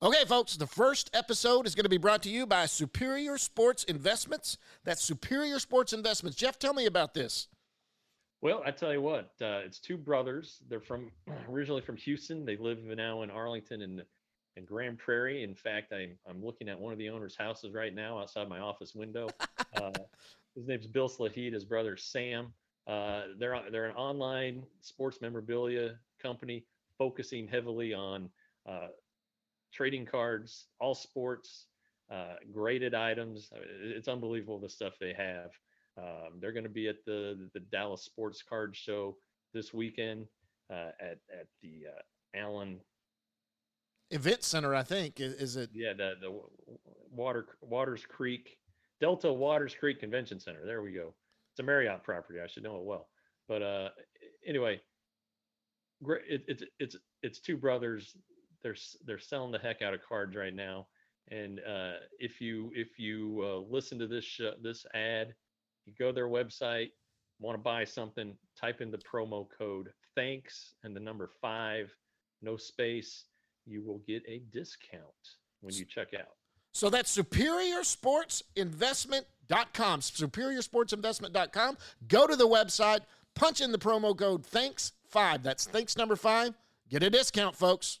Okay, folks, the first episode is going to be brought to you by Superior Sports Investments. That's Superior Sports Investments. Jeff, tell me about this. Well, I tell you what, it's two brothers. They're from originally from Houston. They live now in Arlington and Grand Prairie. In fact, I'm looking at one of the owner's houses right now outside my office window. His name's Bill Slaheed. His brother Sam. They're an online sports memorabilia company focusing heavily on trading cards, all sports, graded items. It's unbelievable the stuff they have. They're going to be at the Dallas Sports Card Show this weekend at the Allen Event Center, I think. Is it? Yeah, the Waters Creek Delta Waters Creek Convention Center. There we go. It's a Marriott property. I should know it well. But anyway, it's two brothers. They're selling the heck out of cards right now, and if you listen to this ad, you go to their website, want to buy something, type in the promo code thanks and the number 5, no space. You will get a discount when you check out. So that's SuperiorSportsInvestment.com. SuperiorSportsInvestment.com. Go to the website, punch in the promo code thanks 5. That's thanks number 5. Get a discount, folks.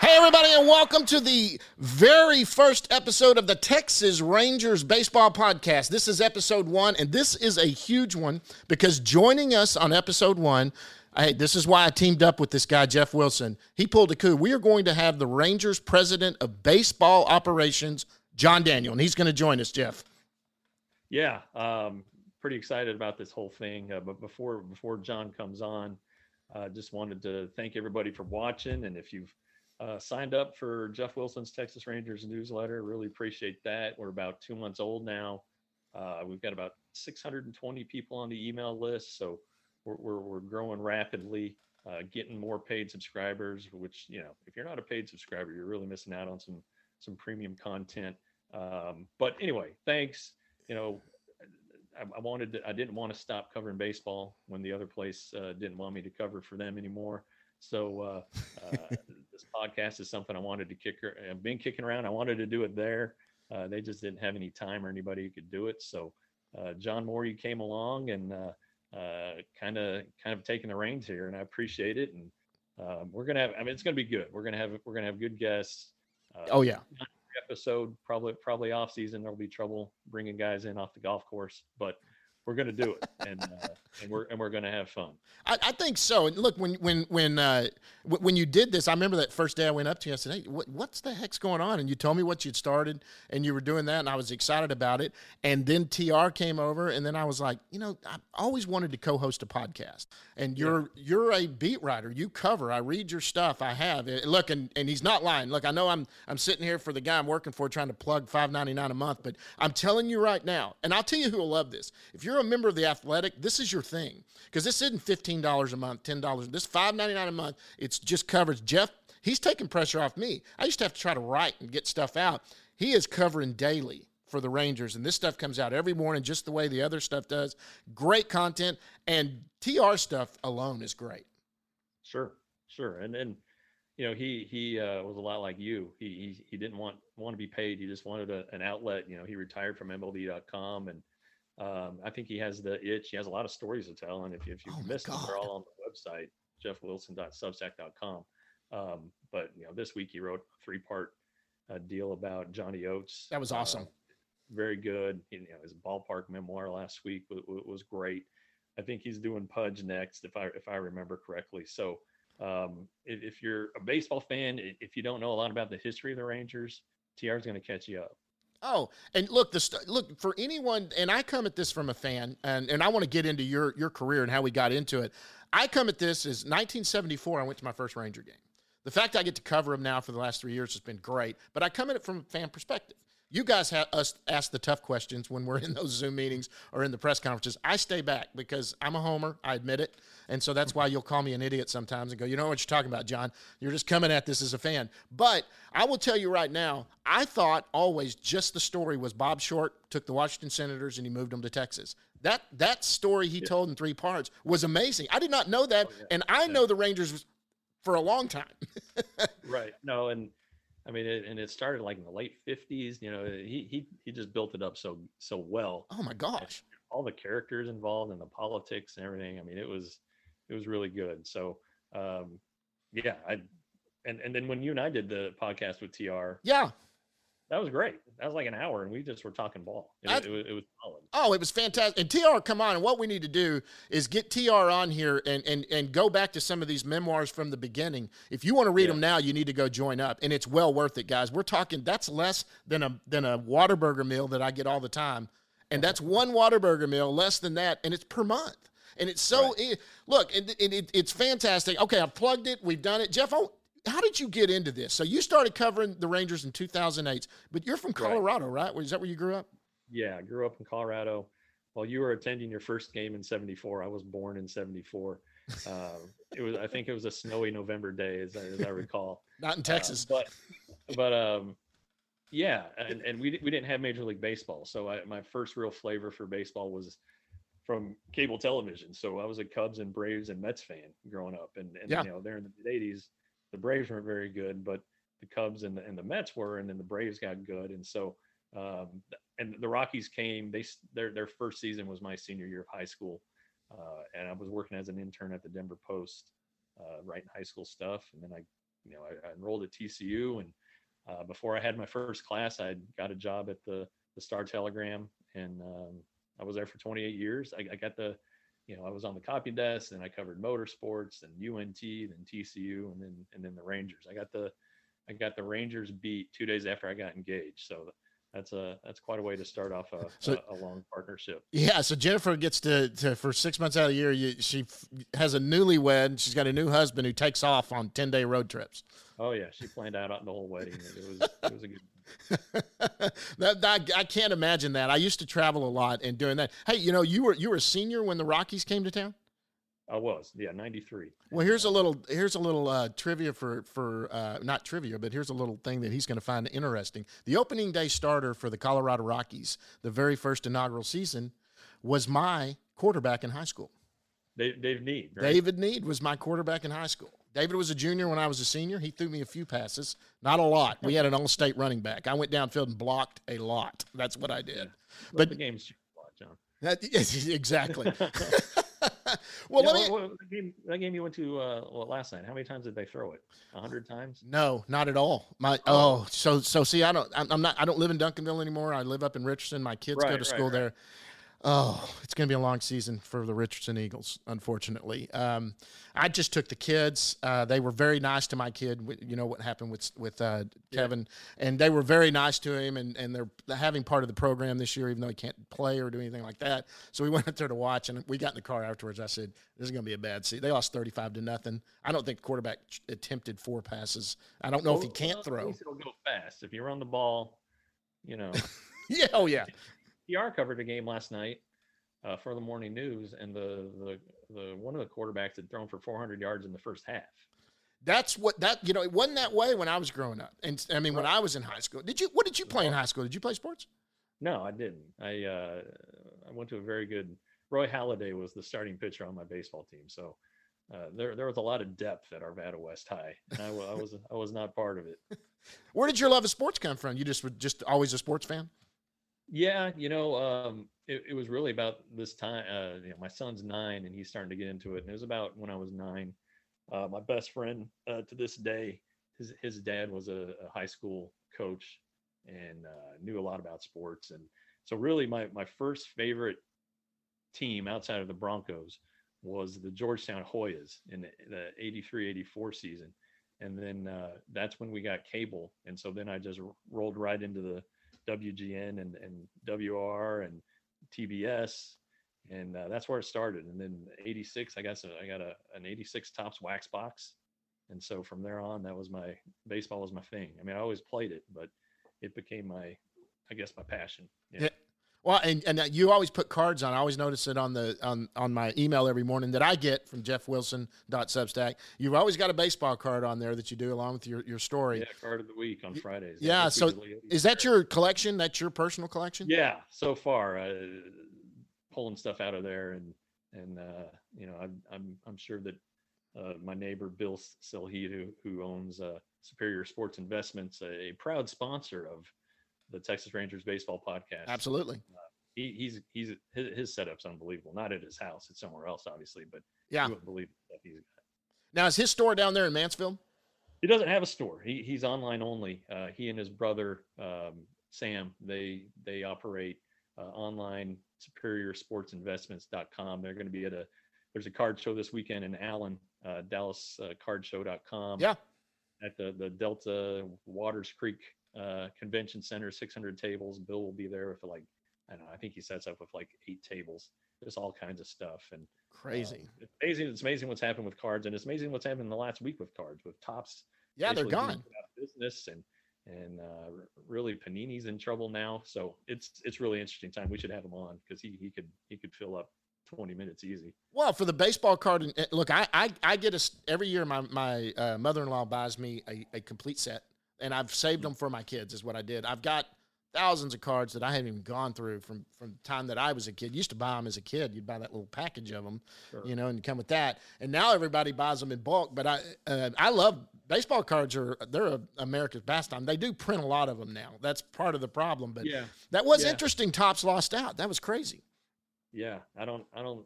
Hey, everybody, and welcome to the very first episode of the Texas Rangers Baseball Podcast. This is episode 1, and this is a huge one because joining us on episode 1, this is why I teamed up with this guy, Jeff Wilson. He pulled a coup. We are going to have the Rangers President of Baseball Operations, John Daniel, and he's going to join us, Jeff. Yeah, pretty excited about this whole thing, but before John comes on, I just wanted to thank everybody for watching, and if you've signed up for Jeff Wilson's Texas Rangers newsletter. Really appreciate that. We're about 2 months old now. We've got about 620 people on the email list, so we're growing rapidly, getting more paid subscribers. Which, you know, if you're not a paid subscriber, you're really missing out on some premium content. But anyway, thanks. You know, I didn't want to stop covering baseball when the other place didn't want me to cover for them anymore. So this podcast is something I wanted to I've been kicking around. I wanted to do it there. They just didn't have any time or anybody who could do it. So John Moore, you came along and kind of taking the reins here, and I appreciate it. And we're gonna have. I mean, it's gonna be good. We're gonna have good guests. Oh yeah. Episode probably off season. There'll be trouble bringing guys in off the golf course, but. We're going to do it, and we're going to have fun. I think so. And look, when you did this, I remember that first day I went up to you. I said, "Hey, what's the heck's going on?" And you told me what you'd started, and you were doing that, and I was excited about it. And then TR came over, and then I was like, you know, I always wanted to co-host a podcast. And you're a beat writer. You cover. I read your stuff. I have. Look, and he's not lying. Look, I know I'm sitting here for the guy I'm working for, trying to plug $5.99 a month, but I'm telling you right now, and I'll tell you who will love this. If you're a member of The Athletic, this is your thing, because this isn't $15 a month, $10. This $5.99 a month, it's just covers. Jeff, he's taking pressure off me. I used to have to try to write and get stuff out. He is covering daily for the Rangers, and this stuff comes out every morning just the way the other stuff does. Great content, and TR stuff alone is great. Sure. And then, you know, he was a lot like you. He didn't want to be paid. He just wanted an outlet. You know, he retired from MLB.com, and I think he has the itch. He has a lot of stories to tell, and if you missed them, they're all on the website, jeffwilson.substack.com. But you know, this week he wrote a 3-part deal about Johnny Oates. That was awesome. Very good. You know, his ballpark memoir last week was great. I think he's doing Pudge next, if I remember correctly. So if you're a baseball fan, if you don't know a lot about the history of the Rangers, TR is going to catch you up. Oh, and look, look for anyone, and I come at this from a fan, and I want to get into your career and how we got into it. I come at this as 1974, I went to my first Ranger game. The fact I get to cover them now for the last 3 years has been great, but I come at it from a fan perspective. You guys have us ask the tough questions when we're in those Zoom meetings or in the press conferences. I stay back because I'm a homer. I admit it. And so that's why you'll call me an idiot sometimes and go, you know what you're talking about, John. You're just coming at this as a fan. But I will tell you right now, I thought always just the story was Bob Short took the Washington Senators and he moved them to Texas. That story he told in three parts was amazing. I did not know that. And I know the Rangers for a long time. Right. No, and I mean, it started like in the late 50s, you know, he just built it up so well. Oh my gosh. And all the characters involved and the politics and everything. I mean, it was really good. So, yeah, and then when you and I did the podcast with TR, yeah, that was great. That was like an hour, and we just were talking ball. It was solid. Oh, it was fantastic. And TR, come on. And what we need to do is get TR on here and go back to some of these memoirs from the beginning. If you want to read them now, you need to go join up, and it's well worth it, guys. We're talking that's less than a Whataburger meal that I get all the time, and that's one Whataburger meal less than that, and it's per month. And it's so look, it's fantastic. Okay, I've plugged it. We've done it, Jeff. How did you get into this? So you started covering the Rangers in 2008, but you're from Colorado, right? Is that where you grew up? Yeah, I grew up in Colorado. While you were attending your first game in 74, I was born in 74. I think it was a snowy November day, as I recall. Not in Texas. Yeah, and we didn't have Major League Baseball. So my first real flavor for baseball was from cable television. So I was a Cubs and Braves and Mets fan growing up. And you know, there in the mid-'80s, the Braves weren't very good, but the Cubs and the Mets were, and then the Braves got good. And so, and the Rockies came, their first season was my senior year of high school. And I was working as an intern at the Denver Post, writing high school stuff. And then I enrolled at TCU, and before I had my first class, I got a job at the Star-Telegram, and I was there for 28 years. I got I was on the copy desk, and I covered motorsports and UNT, then TCU, and then the Rangers. I got the Rangers beat 2 days after I got engaged. So that's quite a way to start off a long partnership. Yeah. So Jennifer gets to for 6 months out of the year, she has a newlywed. She's got a new husband who takes off on 10-day road trips. Oh yeah, she planned out the whole wedding. It was a good. I can't imagine that. I used to travel a lot and doing that. Hey, you know, you were a senior when the Rockies came to town? I was, yeah, 93. Well, here's a little trivia for not trivia, but here's a little thing that he's going to find interesting. The opening day starter for the Colorado Rockies, the very first inaugural season, was my quarterback in high school. Dave Need, right? David Need was my quarterback in high school. David was a junior when I was a senior. He threw me a few passes, not a lot. We had an all-state running back. I went downfield and blocked a lot. That's what I did. Yeah. But the game's changed a lot, John. Exactly. Well, that game you went to last night, how many times did they throw it? 100 times? No, not at all. See, I don't live in Duncanville anymore. I live up in Richardson. My kids go to school there. Oh, it's going to be a long season for the Richardson Eagles, unfortunately. I just took the kids. They were very nice to my kid. You know what happened with Kevin, and they were very nice to him, and they're having part of the program this year, even though he can't play or do anything like that. So we went up there to watch, and we got in the car afterwards. I said, this is going to be a bad season. They lost 35-0. I don't think the quarterback attempted 4 passes. I don't know if he can't throw. At least it'll go fast. If you run the ball, you know. Yeah, oh, yeah. PR covered a game last night for the morning news, and the one of the quarterbacks had thrown for 400 yards in the first half. That's it wasn't that way when I was growing up, and I mean when I was in high school. What did you play in high school? Did you play sports? No, I didn't. I went to a very good. Roy Halladay was the starting pitcher on my baseball team, so there was a lot of depth at Arvada West High, and I was not part of it. Where did your love of sports come from? You just always a sports fan? Yeah, you know, it was really about this time. You know, my son's 9, and he's starting to get into it. And it was about when I was 9. My best friend to this day, his dad was a high school coach, and knew a lot about sports. And so, really, my first favorite team outside of the Broncos was the Georgetown Hoyas in the 83-84 season. And then that's when we got cable, and so then I just rolled right into the WGN and WR and TBS, and that's where it started. And then 86, I got an 86 Topps wax box, and so from there on, that was my baseball was my thing. I mean, I always played it, but it became my I guess, my passion. Yeah. Well, and you always put cards on. I always notice it on the on my email every morning that I get from jeffwilson.substack. You've always got a baseball card on there that you do along with your story. Yeah, card of the week on Fridays. Yeah, so is that your collection? That's your personal collection? Yeah, so far, pulling stuff out of there, and you know, I'm sure that my neighbor Bill Slaheed, who owns Superior Sports Investments, a proud sponsor of the Texas Rangers baseball podcast. Absolutely. His setup's unbelievable. Not at his house; it's somewhere else, obviously. But yeah, you wouldn't believe that he's got. Now, is his store down there in Mansfield? He doesn't have a store. He's online only. He and his brother Sam, they operate online. SuperiorSportsInvestments.com. They're going to be at there's a card show this weekend in Allen, Dallas, cardshow.com. Yeah. At the Delta Waters Creek Convention Center, 600 tables. Bill will be there with I think he sets up with 8 tables. There's all kinds of stuff. And crazy. It's amazing what's happened with cards. And it's amazing what's happened in the last week with cards, with Topps. Yeah, they're gone. Out of business and really Panini's in trouble now. So it's really interesting time. We should have him on because he could fill up 20 minutes easy. Well, for the baseball card, and look, I get every year my mother-in-law buys me a complete set, and I've saved them for my kids is what I did. I've got thousands of cards that I haven't even gone through from the time that I was a kid. Used to buy them as a kid. You'd buy that little package of them, sure, you know, and you come with that. And now everybody buys them in bulk, but I love baseball cards. They're America's pastime. They do print a lot of them now. That's part of the problem, but yeah, that was interesting. Topps lost out. That was crazy. Yeah. I don't know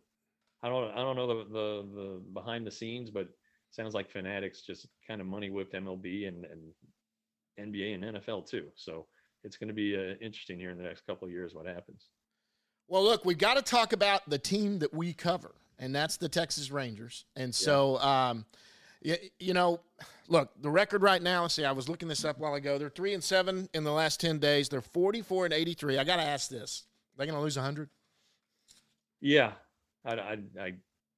the behind the scenes, but it sounds like Fanatics just kind of money whipped MLB and NBA and NFL too. So it's going to be interesting here in the next couple of years what happens. Well, look, we've got to talk about the team that we cover, and that's the Texas Rangers. And so, you know, look, the record right now, let's see, I was looking this up a while ago. They're 3-7 in the last 10 days. They're 44-83. I got to ask this. Are they going to lose 100? Yeah. I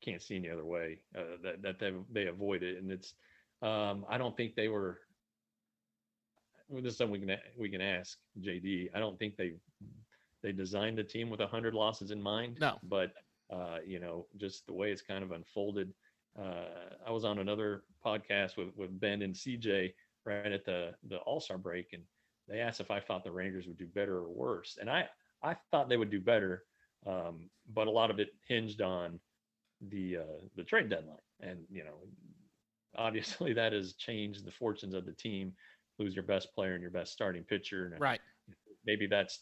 can't see any other way that they avoid it. And it's, I don't think they were, this is something we can ask JD. I don't think they designed the team with 100 losses in mind. No, but you know, just the way it's kind of unfolded. I was on another podcast with Ben and CJ right at the All-Star break, and they asked if I thought the Rangers would do better or worse, and I thought they would do better, but a lot of it hinged on the trade deadline, and you know, obviously that has changed the fortunes of the team. Lose your best player and your best starting pitcher. And right. Maybe that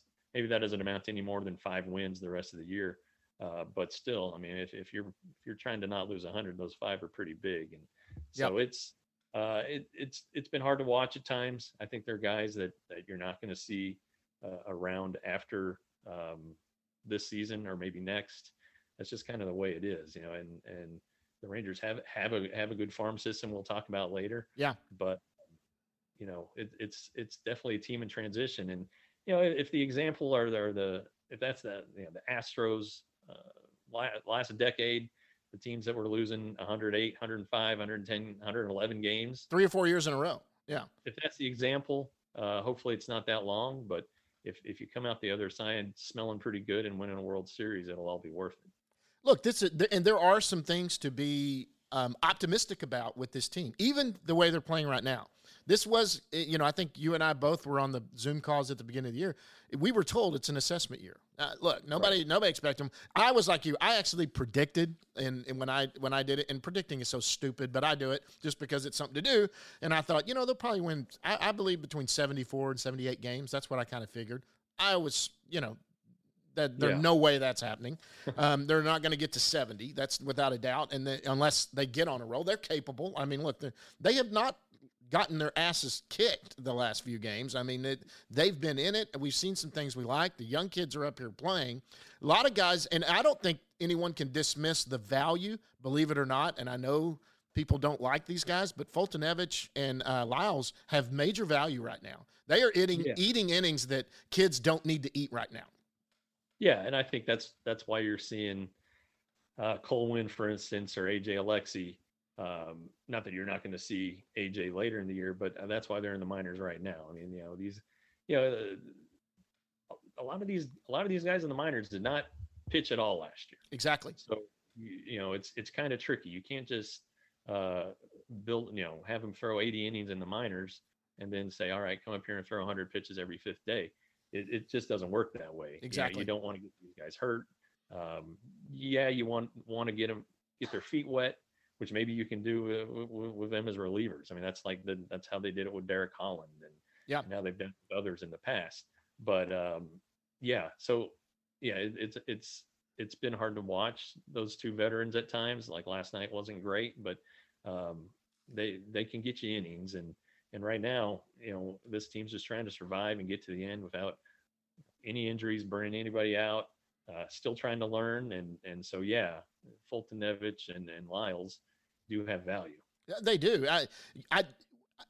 doesn't amount to any more than 5 wins the rest of the year. But still, I mean, if you're trying to not lose 100, those 5 are pretty big. And so it's been hard to watch at times. I think they're guys that you're not going to see around after this season or maybe next. That's just kind of the way it is, you know, and the Rangers have a good farm system. We'll talk about later. Yeah. But, you know, it's definitely a team in transition. And, you know, if the example if that's the Astros last decade, the teams that were losing 108, 105, 110, 111 games, 3 or 4 years in a row. Yeah. If that's the example, hopefully it's not that long, but if you come out the other side smelling pretty good and winning a World Series, it'll all be worth it. Look, there are some things to be optimistic about with this team, even the way they're playing right now. This was, you know, I think you and I both were on the Zoom calls at the beginning of the year. We were told it's an assessment year. Look, nobody expected them. I was like you. I actually predicted, and when I did it, and predicting is so stupid, but I do it just because it's something to do. And I thought, you know, they'll probably win, I believe, between 74 and 78 games. That's what I kind of figured. I was, you know, that there's no way that's happening. They're not going to get to 70. That's without a doubt. And unless they get on a roll, they're capable. I mean, look, they have not gotten their asses kicked the last few games. I mean, they've been in it. We've seen some things we like. The young kids are up here playing. A lot of guys, and I don't think anyone can dismiss the value, believe it or not, and I know people don't like these guys, but Foltynewicz and Lyles have major value right now. They are eating innings that kids don't need to eat right now. Yeah, and I think that's why you're seeing Cole Winn, for instance, or AJ Alexi. Not that you're not going to see AJ later in the year, but that's why they're in the minors right now. I mean, you know, these, you know, a lot of these guys in the minors did not pitch at all last year. Exactly. So, you know, it's kind of tricky. You can't just have them throw 80 innings in the minors and then say, all right, come up here and throw 100 pitches every fifth day. It just doesn't work that way. Exactly. You don't want to get these guys hurt. You want to get their feet wet, which maybe you can do with them as relievers. I mean, that's how they did it with Derek Holland, and now they've done it with others in the past. But it's been hard to watch those two veterans at times. Like last night wasn't great, but they can get you innings. And right now, you know, this team's just trying to survive and get to the end without any injuries, burning anybody out, still trying to learn. And so, yeah, Fultonevich and Lyles do have value. They do.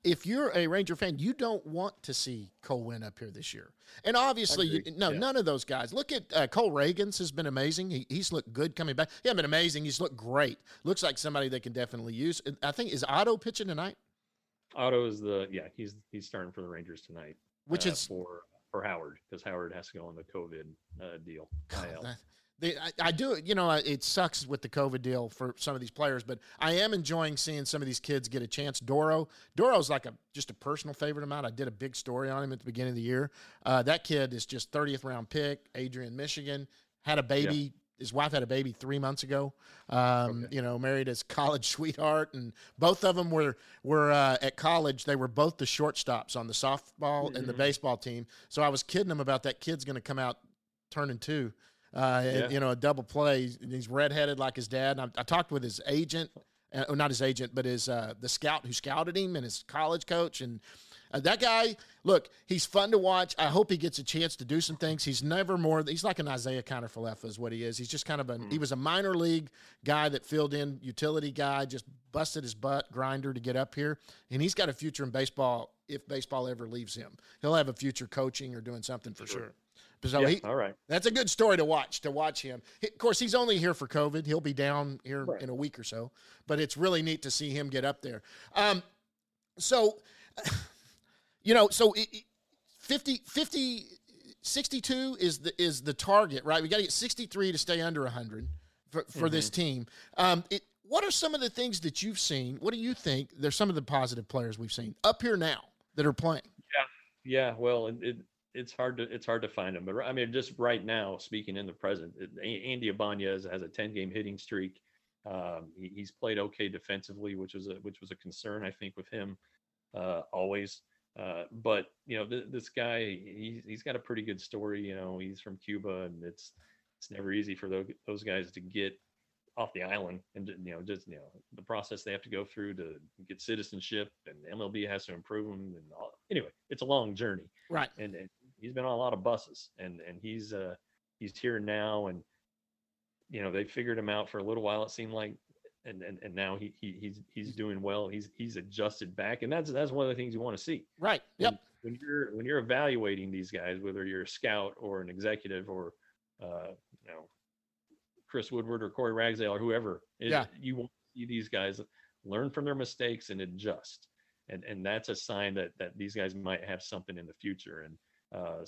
If you're a Ranger fan, you don't want to see Cole Winn up here this year. And obviously, none of those guys. Look at Cole Reagans has been amazing. He's looked good coming back. He hasn't been amazing. He's looked great. Looks like somebody they can definitely use. I think, is Otto pitching tonight? Otto is he's starting for the Rangers tonight. Which is for Howard, because Howard has to go on the COVID deal. God, I do, you know, it sucks with the COVID deal for some of these players, but I am enjoying seeing some of these kids get a chance. Doro's like just a personal favorite of mine. I did a big story on him at the beginning of the year. That kid is just 30th round pick, Adrian, Michigan, had a baby. Yeah. His wife had a baby 3 months ago, okay. You know, married his college sweetheart. And both of them were at college. They were both the shortstops on the softball and the baseball team. So I was kidding them about that kid's going to come out turning two, a double play. He's redheaded like his dad. And I talked with his agent, not his agent, but the scout who scouted him and his college coach. And that guy, look, he's fun to watch. I hope he gets a chance to do some things. He's like an Isiah Kiner-Falefa is what he is. He's just kind of he was a minor league guy that filled in, utility guy, just busted his butt, grinder to get up here. And he's got a future in baseball. If baseball ever leaves him, he'll have a future coaching or doing something for sure. So all right. That's a good story to watch him. Of course, he's only here for COVID. He'll be down here in a week or so, but it's really neat to see him get up there. So 62 is the target, right? We got to get 63 to stay under 100 for this team. What are some of the things that you've seen? What do you think? There's some of the positive players we've seen up here now that are playing. Yeah. Well, it's hard to find them, but I mean, just right now, speaking in the present, Andy Ibáñez has a 10-game hitting streak. He's played okay defensively, which was a concern I think with him always. But you know, this guy, he's got a pretty good story. You know, he's from Cuba, and it's never easy for those guys to get off the island, and the process they have to go through to get citizenship, and MLB has to improve them. And anyway, it's a long journey, right? And he's been on a lot of buses, and he's here now, and you know, they figured him out for a little while, it seemed like. And now he's doing well. He's adjusted back, and that's one of the things you want to see. Right. Yep. When you're evaluating these guys, whether you're a scout or an executive or Chris Woodward or Corey Ragsdale or whoever, you want to see these guys learn from their mistakes and adjust. And that's a sign that these guys might have something in the future. And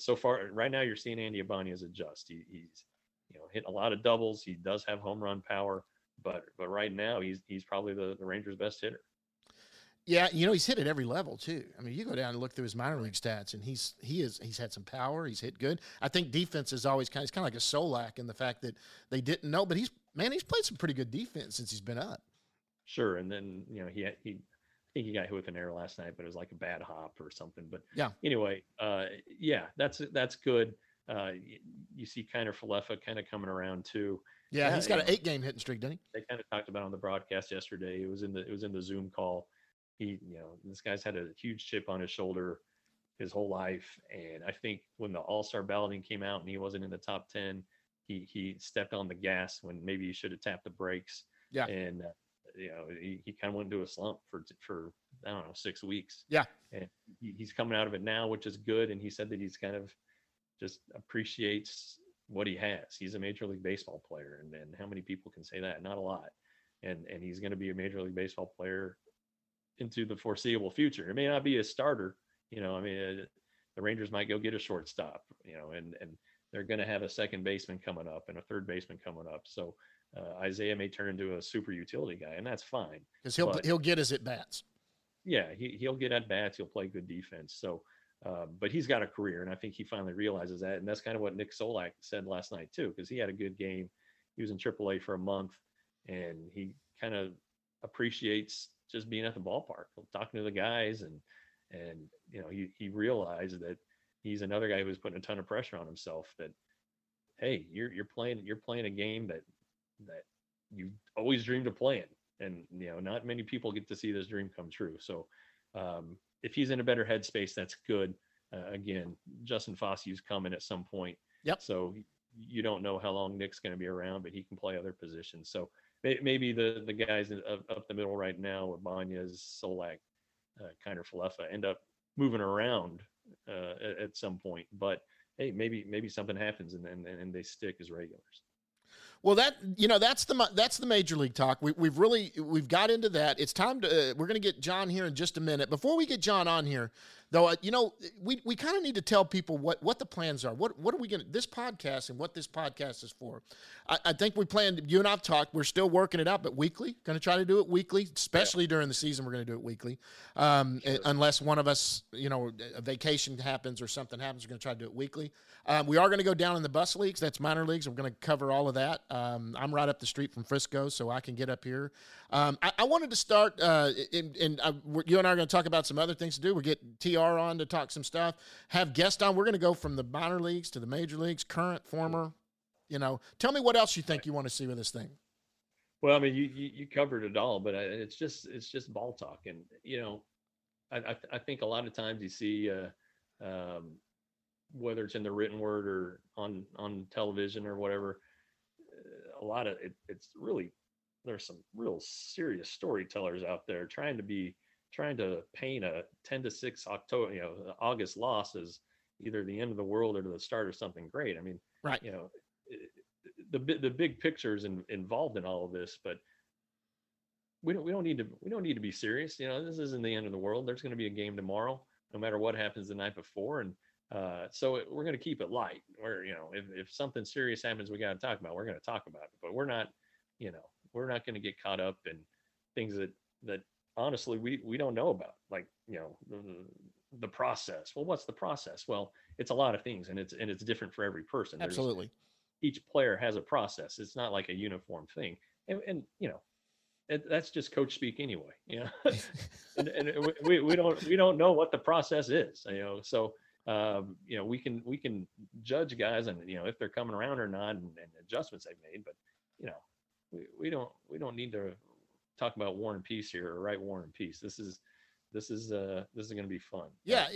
so far, right now, you're seeing Andy Ibáñez adjust. He's hit a lot of doubles. He does have home run power. But right now he's probably the Rangers' best hitter. Yeah, he's hit at every level too. I mean, you go down and look through his minor league stats, and he's had some power. He's hit good. I think defense is always kind of like a Solak in the fact that they didn't know, but he's played some pretty good defense since he's been up. Sure, and then I think he got hit with an error last night, but it was like a bad hop or something. But anyway, that's good. You see Kiner-Falefa kind of coming around too. Yeah, he's got an 8-game hitting streak, doesn't he? They kind of talked about on the broadcast yesterday. It was in the Zoom call. This guy's had a huge chip on his shoulder his whole life, and I think when the All-Star balloting came out and he wasn't in the top 10, he stepped on the gas when maybe he should have tapped the brakes. Yeah, and he kind of went into a slump for I don't know 6 weeks. Yeah, and he's coming out of it now, which is good. And he said that he's kind of just appreciates what he has. He's a Major League Baseball player, and how many people can say that? Not a lot. And he's going to be a Major League Baseball player into the foreseeable future. It may not be a starter, the Rangers might go get a shortstop, and they're going to have a second baseman coming up and a third baseman coming up. So Isiah may turn into a super utility guy, and that's fine. Because he'll get his at-bats. Yeah, he'll get at-bats. He'll play good defense. So, but he's got a career, and I think he finally realizes that. And that's kind of what Nick Solak said last night, too, because he had a good game. He was in AAA for a month, and he kind of appreciates just being at the ballpark, talking to the guys, and you know, he realized that he's another guy who was putting a ton of pressure on himself. That, hey, you're playing a game that you always dreamed of playing, and you know, not many people get to see this dream come true. So if he's in a better headspace, that's good. Again, Justin Foscue's coming at some point. Yep. So you don't know how long Nick's going to be around, but he can play other positions. So maybe the guys up the middle right now, Ibáñez, Solak, Kiner-Falefa, end up moving around at some point. But hey, maybe something happens and they stick as regulars. Well, that's the major league talk. We've got into that. It's time to we're going to get John here in just a minute. Before we get John on here, though, we kind of need to tell people what the plans are. What are we going to this podcast and what this podcast is for? I think we planned. You and I've talked. We're still working it out, but weekly. Going to try to do it weekly, especially during the season. We're going to do it weekly, sure. Unless one of us, a vacation happens or something happens. We're going to try to do it weekly. We are going to go down in the bus leagues. That's minor leagues. We're going to cover all of that. I'm right up the street from Frisco, so I can get up here. I wanted to start, you and I are going to talk about some other things to do. We're getting TR on to talk some stuff, have guests on. We're going to go from the minor leagues to the major leagues, current, former. Tell me what else you think you want to see with this thing. Well, I mean, you covered it all, but it's just ball talk. And, I think a lot of times you see, whether it's in the written word or on television or whatever, a lot of it's really, there's some real serious storytellers out there trying to paint a 10-6 October, August loss as either the end of the world or the start of something great. I mean, right. The big picture is involved in all of this, but we don't need to be serious. This isn't the end of the world. There's going to be a game tomorrow, no matter what happens the night before. And so we're going to keep it light. Where if something serious happens, we got to talk about. We're going to talk about it, but we're not going to get caught up in things that honestly we don't know about. Like the process. Well, what's the process? Well, it's a lot of things, and it's different for every person. Absolutely, each player has a process. It's not like a uniform thing, and that's just coach speak anyway. And we don't know what the process is. So. We can judge guys and if they're coming around or not and adjustments they've made, but we don't need to talk about War and Peace here or write War and Peace. This is going to be fun. Yeah,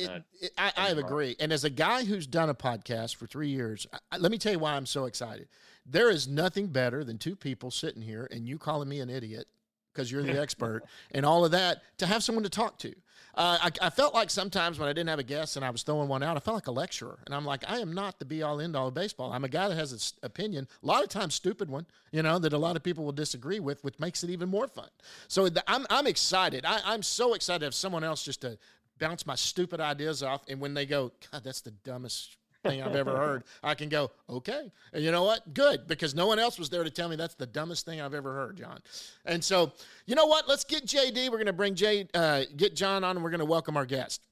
I agree. And as a guy who's done a podcast for 3 years, let me tell you why I'm so excited. There is nothing better than two people sitting here and you calling me an idiot because you're the expert and all of that, to have someone to talk to. I felt like sometimes when I didn't have a guest and I was throwing one out, I felt like a lecturer. And I'm like, I am not the be-all, end-all of baseball. I'm a guy that has an opinion, a lot of times stupid one, that a lot of people will disagree with, which makes it even more fun. So I'm excited. I'm so excited to have someone else just to bounce my stupid ideas off. And when they go, God, that's the dumbest thing I've ever heard, I can go, okay. And you know what? Good, because no one else was there to tell me that's the dumbest thing I've ever heard, John. And so, you know what? Let's get JD. We're going to get John on, and we're going to welcome our guest.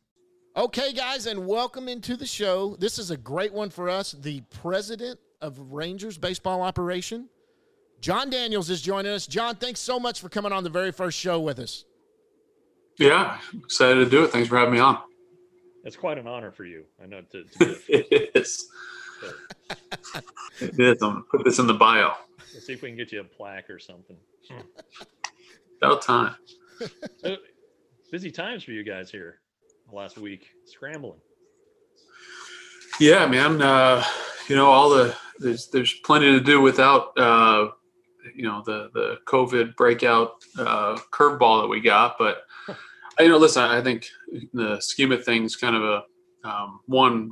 Okay, guys, and welcome into the show. This is a great one for us. The president of Rangers Baseball Operation, John Daniel, is joining us. John, thanks so much for coming on the very first show with us. Yeah, excited to do it. Thanks for having me on. It's quite an honor for you. I know to be it is. It is. I'm gonna put this in the bio. Let's see if we can get you a plaque or something. About time. So, busy times for you guys here last week. Scrambling. Yeah, man. There's plenty to do without the COVID breakout curveball that we got, but. Listen, I think the scheme of things kind of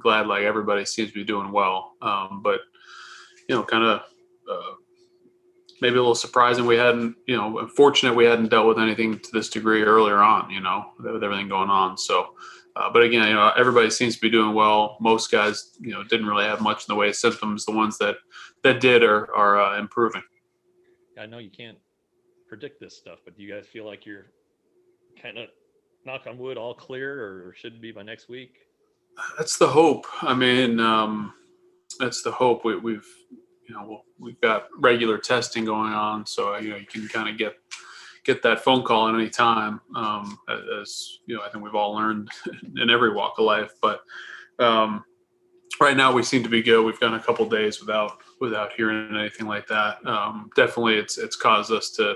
glad like everybody seems to be doing well. But maybe a little surprising we hadn't, unfortunate we hadn't dealt with anything to this degree earlier on, with everything going on. So But again, you know, everybody seems to be doing well. Most guys, you know, didn't really have much in the way of symptoms. The ones that did are improving. I know you can't predict this stuff, but do you guys feel like you're kind of, knock on wood, all clear, or should be by next week? That's the hope. I mean, that's the hope. We've got regular testing going on, so you know, you can kind of get that phone call at any time. As you know, I think we've all learned in every walk of life. But right now, we seem to be good. We've gone a couple of days without hearing anything like that. Definitely, it's caused us to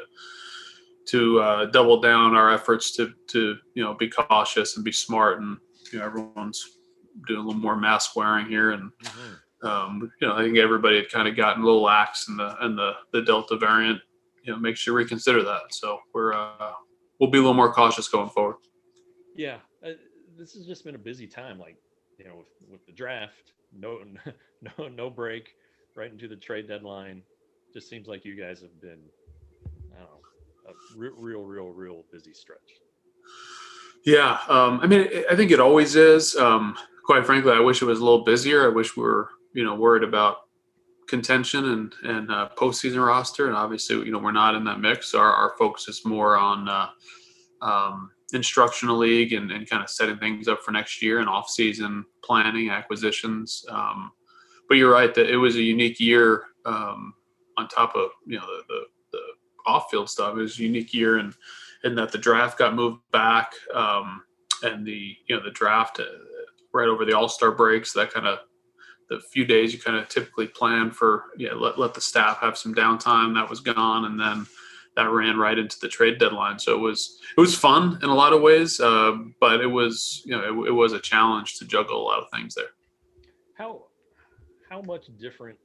double down our efforts to you know, be cautious and be smart, and you know, everyone's doing a little more mask wearing here, and you know, I think everybody had kind of gotten a little lax in the Delta variant. You know, make sure we reconsider that. So we'll be a little more cautious going forward. Yeah, this has just been a busy time. Like, you know, with the draft, no break, right into the trade deadline. Just seems like you guys have been, I don't know, a real busy stretch. Yeah. I mean, I think it always is. Quite frankly, I wish it was a little busier. I wish we were, you know, worried about contention and postseason roster. And obviously, you know, we're not in that mix. Our focus is more on instructional league and kind of setting things up for next year and off-season planning, acquisitions. But you're right that it was a unique year on top of, you know, the off-field stuff. It was a unique year and that the draft got moved back, and the, you know, the draft right over the All-Star break. So that kind of, the few days you kind of typically plan for, yeah, let the staff have some downtime, that was gone. And then that ran right into the trade deadline. So it was fun in a lot of ways, but it was, you know, it was a challenge to juggle a lot of things there. How much different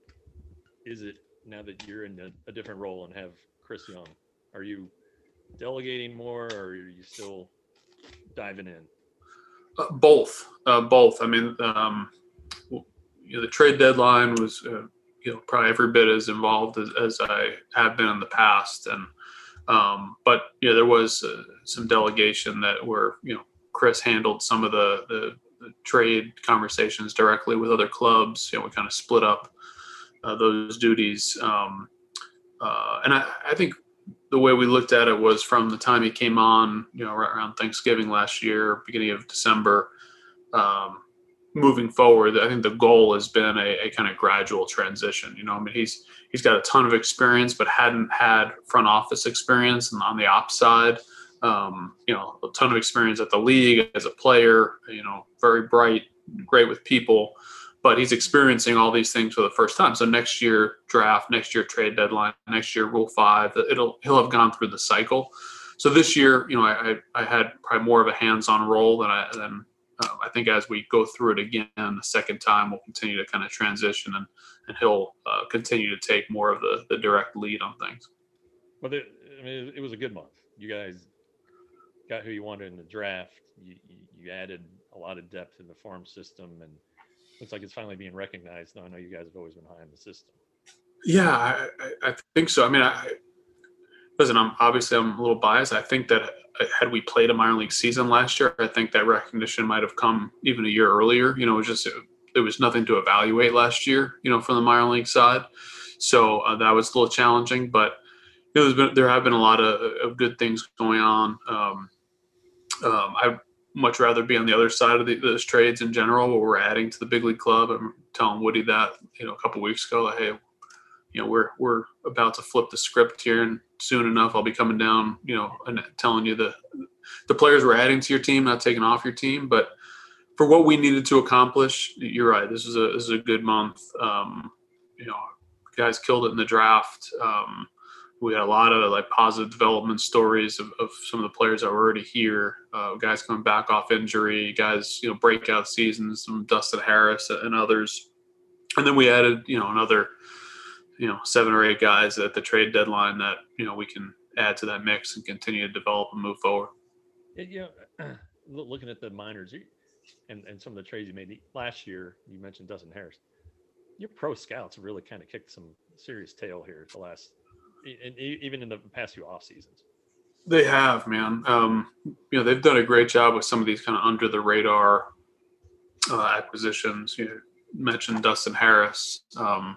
is it now that you're in a different role and have Chris Young? Are you delegating more, or are you still diving in? Both. I mean, you know, the trade deadline was, you know, probably every bit as involved as I have been in the past. And, but you know, there was some delegation that were, you know, Chris handled some of the trade conversations directly with other clubs. You know, we kind of split up those duties. And I think the way we looked at it was from the time he came on, you know, right around Thanksgiving last year, beginning of December, moving forward, I think the goal has been a kind of gradual transition. You know, I mean, he's got a ton of experience, but hadn't had front office experience, and on the ops side, you know, a ton of experience at the league as a player, you know, very bright, great with people, but he's experiencing all these things for the first time. So next year draft, next year trade deadline, next year Rule 5, he'll have gone through the cycle. So this year, you know, I had probably more of a hands-on role than I think as we go through it again the second time, we'll continue to kind of transition and he'll continue to take more of the direct lead on things. Well, I mean, it was a good month. You guys got who you wanted in the draft. You added a lot of depth in the farm system, and looks like it's finally being recognized, though I know you guys have always been high in the system. Yeah, I think so. I mean, I'm obviously a little biased. I think that had we played a minor league season last year, I think that recognition might have come even a year earlier. You know, there was nothing to evaluate last year, you know, from the minor league side. So that was a little challenging, but there have been a lot of good things going on. I much rather be on the other side of those trades in general, where we're adding to the big league club. I'm telling Woody that, you know, a couple of weeks ago, like, hey, you know, we're about to flip the script here, and soon enough I'll be coming down, you know, and telling you the players we're adding to your team, not taking off your team. But for what we needed to accomplish, you're right. This is a good month. You know, guys killed it in the draft. We had a lot of like positive development stories of some of the players that were already here, guys coming back off injury, guys, you know, breakout seasons, some Dustin Harris and others. And then we added, you know, another, you know, 7 or 8 guys at the trade deadline that, you know, we can add to that mix and continue to develop and move forward. Yeah. Looking at the minors and some of the trades you made last year, you mentioned Dustin Harris. Your pro scouts really kind of kicked some serious tail here the last, and even in the past few off seasons. They have, man. You know, they've done a great job with some of these kind of under the radar acquisitions. You mentioned Dustin Harris. You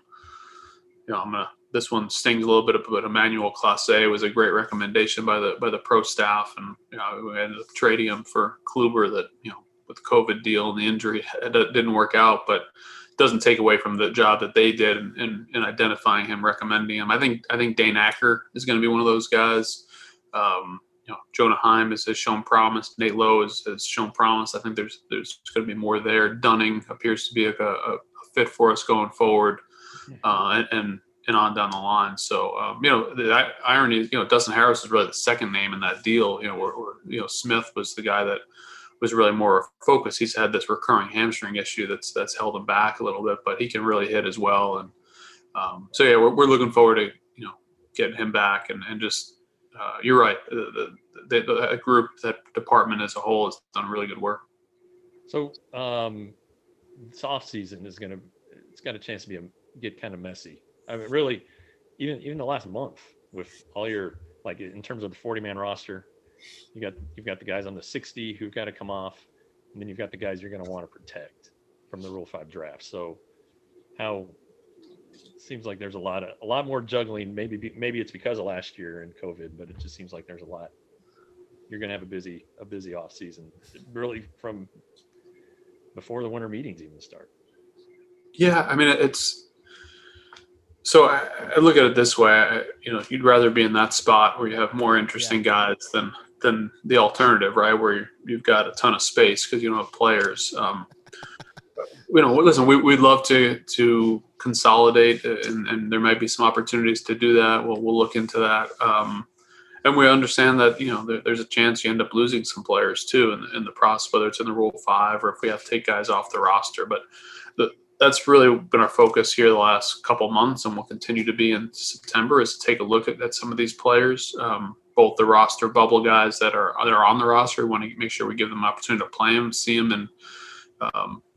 know, this one stings a little bit, but Emmanuel Clase was a great recommendation by the pro staff, and you know, we ended up trading him for Kluber. That, you know, with the COVID deal and the injury, it didn't work out, but it doesn't take away from the job that they did in identifying him, recommending him. I think Dane Acker is going to be one of those guys. You know, Jonah Heim has shown promise. Nate Lowe has shown promise. I think there's going to be more there. Dunning appears to be a fit for us going forward, and on down the line. So you know, the irony is, you know, Dustin Harris is really the second name in that deal. You know, or you know, Smith was the guy that was really more focused. He's had this recurring hamstring issue that's held him back a little bit, but he can really hit as well. And so yeah, we're looking forward to, you know, getting him back and just. You're right. The group, that department as a whole, has done really good work. So this off season it's got a chance to get kind of messy. I mean, really, even the last month with all your, like, in terms of the 40-man roster, you've got the guys on the 60 who've got to come off, and then you've got the guys you're going to want to protect from the Rule 5 draft. So seems like there's a lot more juggling. Maybe it's because of last year and COVID, but it just seems like there's a lot. You're going to have a busy off season, really, from before the winter meetings even start. Yeah, I mean, it's so I look at it this way. You know, you'd rather be in that spot where you have more interesting guys than the alternative, right? Where you've got a ton of space because you don't have players. You know, listen, we'd love to consolidate, and there might be some opportunities to do that. We'll look into that. And we understand that, you know, there's a chance you end up losing some players too in the process, whether it's in the Rule 5 or if we have to take guys off the roster. But that's really been our focus here the last couple months, and will continue to be in September, is to take a look at some of these players, both the roster bubble guys that are on the roster. We want to make sure we give them an opportunity to play them, see them, and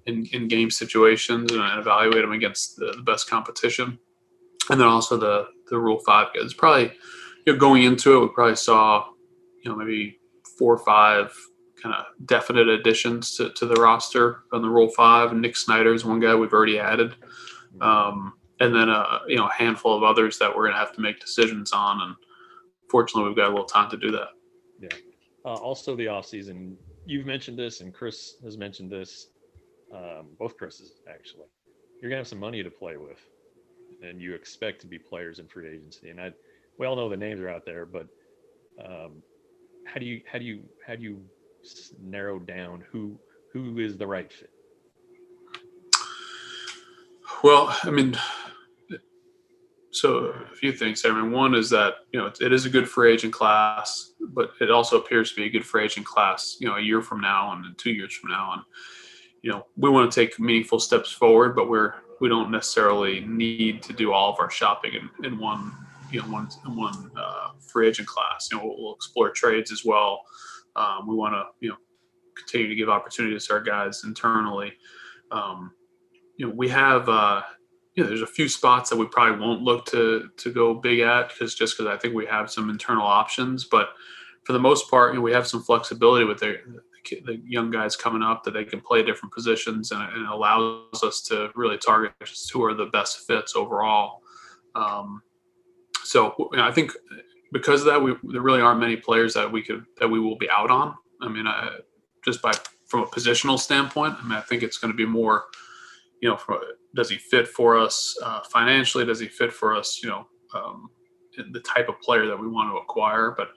in game situations, and evaluate them against the best competition. And then also the Rule 5 guys. Probably, you know, going into it, we probably saw, you know, maybe 4 or 5 kind of definite additions to the roster on the Rule 5. And Nick Snyder's one guy we've already added. And then, you know, a handful of others that we're going to have to make decisions on. And fortunately, we've got a little time to do that. Yeah. Also the off season, you've mentioned this and Chris has mentioned this. Both Chris's, actually, you're gonna have some money to play with, and you expect to be players in free agency. And we all know the names are out there, but how do you narrow down who is the right fit? Well, I mean, so a few things. I mean, one is that, you know, it is a good free agent class, but it also appears to be a good free agent class, you know, a year from now and 2 years from now, and you know, we want to take meaningful steps forward, but we don't necessarily need to do all of our shopping in one, you know, one free agent class. You know, we'll explore trades as well. We want to, you know, continue to give opportunities to our guys internally. You know, we have, you know, there's a few spots that we probably won't look to go big at because I think we have some internal options, but for the most part, you know, we have some flexibility with the young guys coming up, that they can play different positions, and it allows us to really target just who are the best fits overall. So I think because of that, there really aren't many players that we will be out on. I mean, from a positional standpoint, I mean, I think it's going to be more, you know, does he fit for us financially? Does he fit for us, you know, the type of player that we want to acquire? But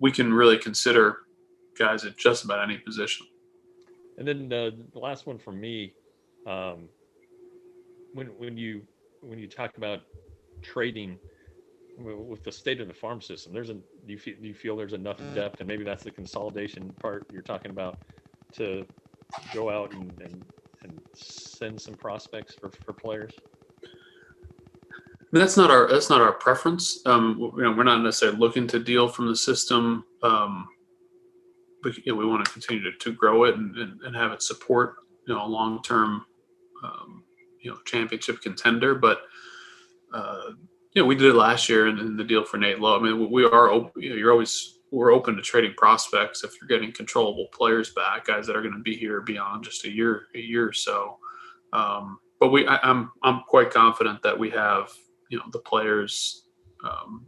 we can really consider guys at just about any position. And then the last one from me, when you talk about trading with the state of the farm system, do you feel there's enough depth, and maybe that's the consolidation part you're talking about, to go out and send some prospects for players? I mean, that's not our preference. You know, we're not necessarily looking to deal from the system. You know, we want to continue to grow it and have it support, you know, a long-term, you know, championship contender. But, you know, we did it last year in the deal for Nate Lowe. I mean, we are open, you know, you're always we're open to trading prospects if you're getting controllable players back, guys that are going to be here beyond just a year or so. But I'm quite confident that we have, the players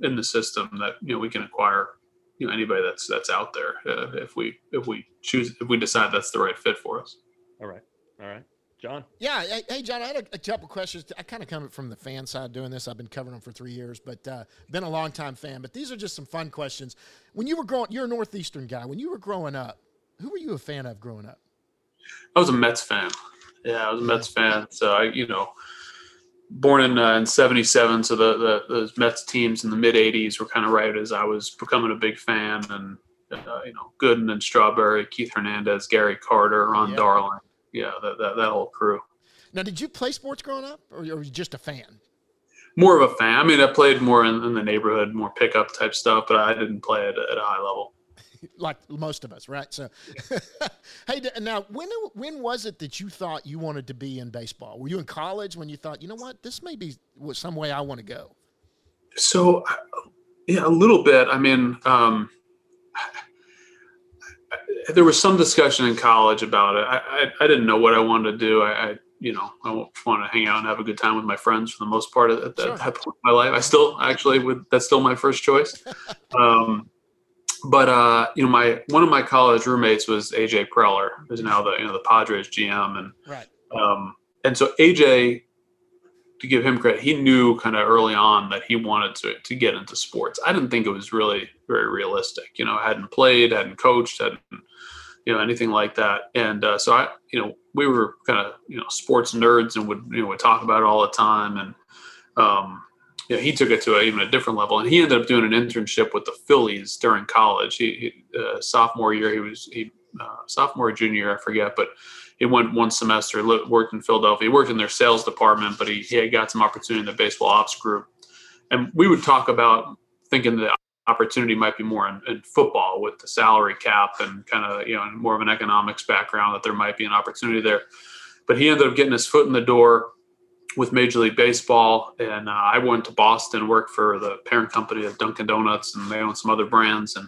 in the system that, we can acquire, anybody that's out there if we decide that's the right fit for us. All right. John. Yeah. Hey, John, I had a couple questions. I kind of come from the fan side doing this. I've been covering them for 3 years, but been a long time fan. But these are just some fun questions. When you were growing, you're a Northeastern guy. When you were growing up, who were you a fan of growing up? I was a Mets fan. Yeah, I was a Mets fan. So I, born in 77. So the Mets teams in the mid 80s were kind of right as I was becoming a big fan, and Gooden and Strawberry, Keith Hernandez, Gary Carter, Ron Darling. Yeah, that whole crew. Now, did you play sports growing up, or were you just a fan? More of a fan. I mean, I played more in the neighborhood, more pickup type stuff, but I didn't play at a high level. Like most of us, right? So, hey, now, when was it that you thought you wanted to be in baseball? Were you in college when you thought, this may be some way I want to go? So, yeah, a little bit. I mean, there was some discussion in college about it. I didn't know what I wanted to do. I want to hang out and have a good time with my friends for the most part at that point in my life. I still that's still my first choice. One of my college roommates was AJ Preller, who's now the Padres GM. And, and so AJ, to give him credit, he knew kind of early on that he wanted to get into sports. I didn't think it was really very realistic. I hadn't played, hadn't coached, hadn't, anything like that. And so I, we were kind of, sports nerds and would talk about it all the time. And he took it to even a different level. And he ended up doing an internship with the Phillies during college. He sophomore year, sophomore, junior, I forget, but he went one semester, worked in Philadelphia, worked in their sales department, but he had got some opportunity in the baseball ops group. And we would talk about thinking the opportunity might be more in football with the salary cap and kind of, more of an economics background, that there might be an opportunity there. But he ended up getting his foot in the door with Major League Baseball. And I went to Boston, worked for the parent company of Dunkin' Donuts, and they own some other brands. And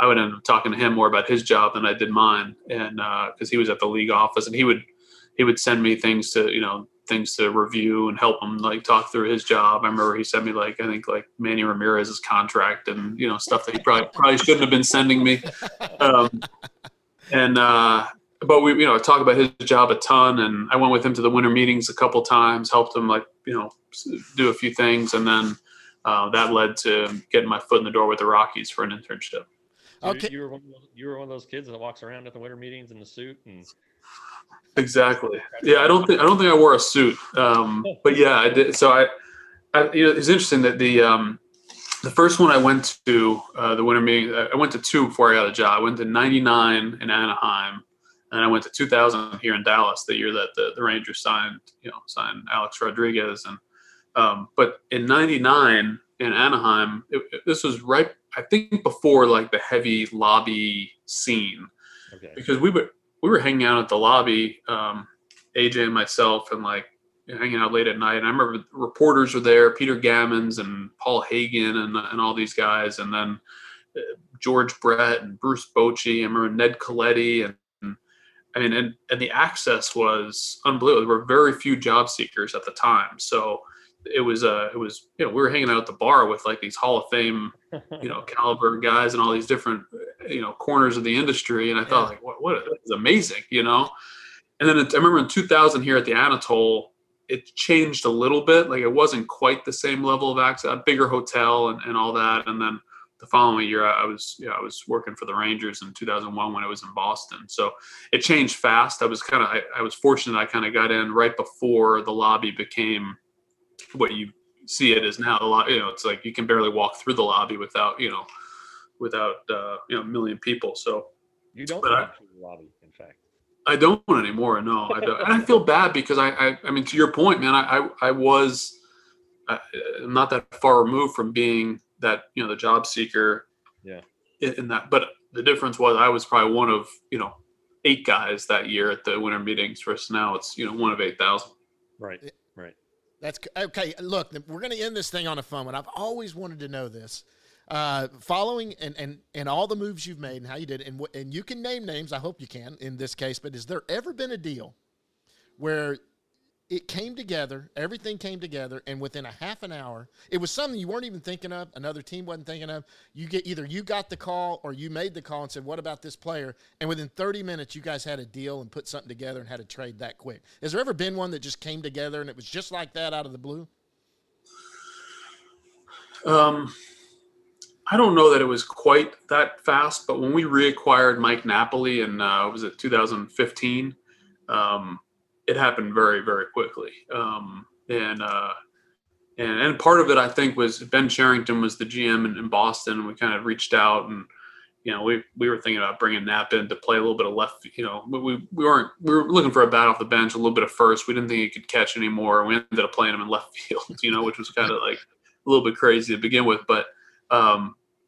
I would end up talking to him more about his job than I did mine, and because he was at the league office, and he would send me things to review and help him talk through his job. I remember he sent me I think Manny Ramirez's contract and stuff that he probably shouldn't have been sending me, but we talk about his job a ton, and I went with him to the winter meetings a couple times, helped him do a few things, and then that led to getting my foot in the door with the Rockies for an internship. Okay. You were one of those kids that walks around at the winter meetings in the suit and. Exactly. Yeah, I don't think I wore a suit, but yeah, I did. So it's interesting that the first one I went to the winter meeting. I went to two before I got a job. I went to '99 in Anaheim, and I went to 2000 here in Dallas, the year that the Rangers signed Alex Rodriguez. And but in '99 in Anaheim, this was right. I think before the heavy lobby scene, okay. Because we were hanging out at the lobby, AJ and myself, and hanging out late at night. And I remember reporters were there, Peter Gammons and Paul Hagan and all these guys. And then George Brett and Bruce Bochy. I remember Ned Colletti and the access was unbelievable. There were very few job seekers at the time. So it was we were hanging out at the bar with these Hall of Fame, caliber guys and all these different, corners of the industry. And I thought what is amazing, And then I remember in 2000 here at the Anatole, it changed a little bit. It wasn't quite the same level of access, a bigger hotel and all that. And then the following year I was working for the Rangers in 2001 when I was in Boston. So it changed fast. I was fortunate. I kind of got in right before the lobby became what you see it is now. A lot, it's you can barely walk through the lobby without a million people. So you don't walk through the lobby, in fact. I don't anymore. No, I don't. And I feel bad because I mean, to your point, man, I'm not that far removed from being that, the job seeker. Yeah. In that, but the difference was I was probably one of, 8 guys that year at the winter meetings versus now it's, one of 8,000. Right. That's okay. Look, we're going to end this thing on a fun one. I've always wanted to know this. Following and all the moves you've made and how you did, and you can name names, I hope you can in this case, but has there ever been a deal where it came together, everything came together, and within a half an hour, it was something you weren't even thinking of, another team wasn't thinking of, you get either you got the call or you made the call and said, what about this player? And within 30 minutes, you guys had a deal and put something together and had a trade that quick. Has there ever been one that just came together and it was just like that out of the blue? I don't know that it was quite that fast, but when we reacquired Mike Napoli in, was it 2015? It happened very, very quickly. And part of it, I think, was Ben Sherrington was the GM in Boston. We kind of reached out and, you know, we were thinking about bringing Nap in to play a little bit of left, you know, we were looking for a bat off the bench, a little bit of first. We didn't think he could catch anymore. We ended up playing him in left field, you know, which was kind of like a little bit crazy to begin with, but,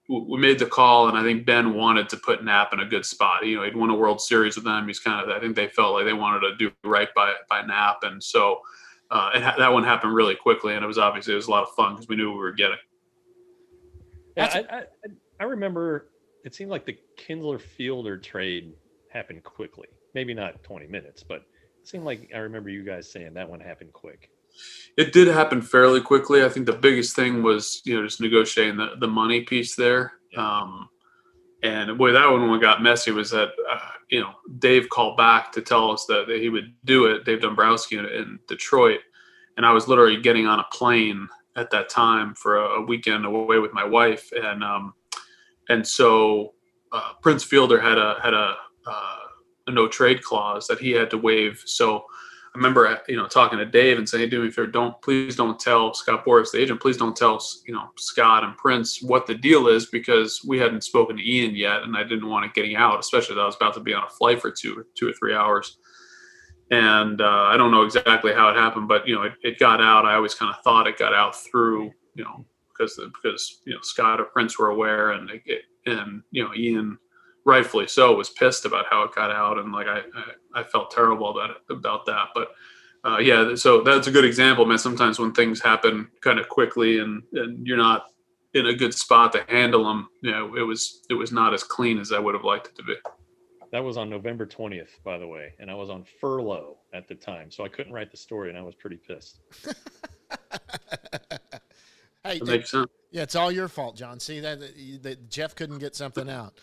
we made the call, and I think Ben wanted to put Knapp in a good spot. You know, he'd won a World Series with them. He's kind of, I think they felt like they wanted to do right by Knapp. And so that one happened really quickly. And it was obviously, it was a lot of fun because we knew what we were getting. Yeah, I remember it seemed like the Kinsler Fielder trade happened quickly, maybe not 20 minutes, but it seemed like I remember you guys saying that one happened quick. It did happen fairly quickly. I think the biggest thing was, you know, just negotiating the money piece there. And boy, that one got messy was that, you know, Dave called back to tell us that he would do it, Dave Dombrowski in Detroit. And I was literally getting on a plane at that time for a weekend away with my wife. And so Prince Fielder had a no trade clause that he had to waive. So I remember, you know, talking to Dave and saying, hey, do me a favor, please don't tell Scott Boras, the agent, please don't tell, you know, Scott and Prince what the deal is, because we hadn't spoken to Ian yet and I didn't want it getting out, especially that I was about to be on a flight for two or three hours. And I don't know exactly how it happened, but, you know, it got out. I always kind of thought it got out through, you know, because you know, Scott or Prince were aware and you know, Ian, rightfully so, was pissed about how it got out, and like I felt terrible about that. But yeah, so that's a good example, man. Sometimes when things happen kind of quickly and you're not in a good spot to handle them, you know, it was not as clean as I would have liked it to be. That was on November 20th, by the way, and I was on furlough at the time, so I couldn't write the story, and I was pretty pissed. Hey, that makes sense. Yeah, it's all your fault, John. See that Jeff couldn't get something out.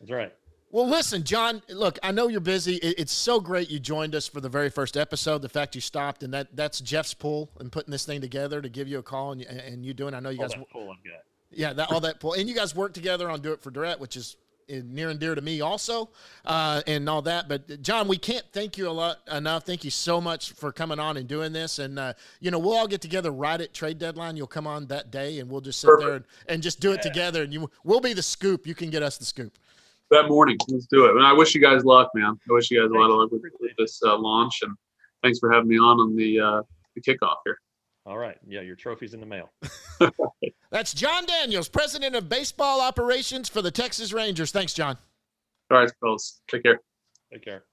That's right. Well, listen, John, look, I know you're busy. It's so great you joined us for the very first episode, the fact you stopped, and that's Jeff's pull and putting this thing together to give you a call and you doing. I know you all guys. That pull I've got. Yeah, all that pull. And you guys work together on Do It For Dirt, which is near and dear to me also, and all that. But, John, we can't thank you enough. Thank you so much for coming on and doing this. And, you know, we'll all get together right at trade deadline. You'll come on that day, and we'll just sit Perfect. There and just do it together. And we'll be the scoop. You can get us the scoop. That morning, let's do it. And I wish you guys luck, man. I wish you guys a lot of luck with this launch. And thanks for having me on the kickoff here. All right. Yeah, your trophy's in the mail. That's John Daniels, president of baseball operations for the Texas Rangers. Thanks, John. All right, fellas. Take care. Take care.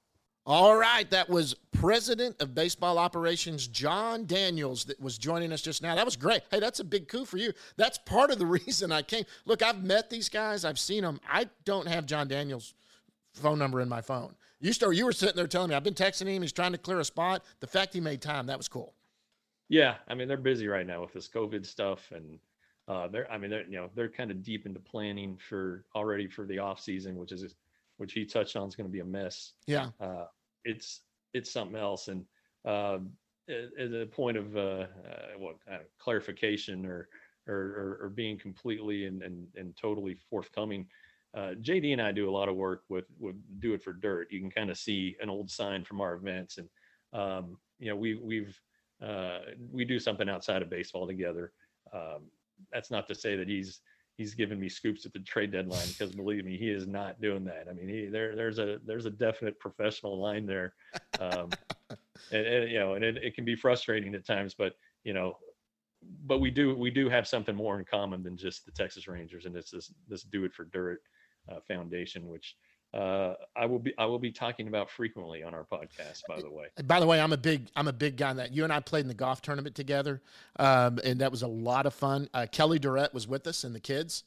All right, that was president of baseball operations, John Daniels, that was joining us just now. That was great. Hey, that's a big coup for you. That's part of the reason I came. Look, I've met these guys. I've seen them. I don't have John Daniels' phone number in my phone. You were sitting there telling me, I've been texting him. He's trying to clear a spot. The fact he made time, that was cool. Yeah, I mean, they're busy right now with this COVID stuff. And they're kind of deep into planning for the off season, which he touched on is going to be a mess. Yeah. It's something else. And as a point of clarification or being completely and totally forthcoming, JD and I do a lot of work with Do It For Dirt. You can kind of see an old sign from our events. And, you know, we do something outside of baseball together. That's not to say that he's giving me scoops at the trade deadline, because believe me, he is not doing that. I mean, there's a definite professional line there. And you know, and it can be frustrating at times, but you know, but we do have something more in common than just the Texas Rangers. And it's this Do It For Dirt foundation, which I will be talking about frequently on our podcast, by the way. By the way, I'm a big guy on that. You and I played in the golf tournament together, and that was a lot of fun. Kelly Durrett was with us and the kids.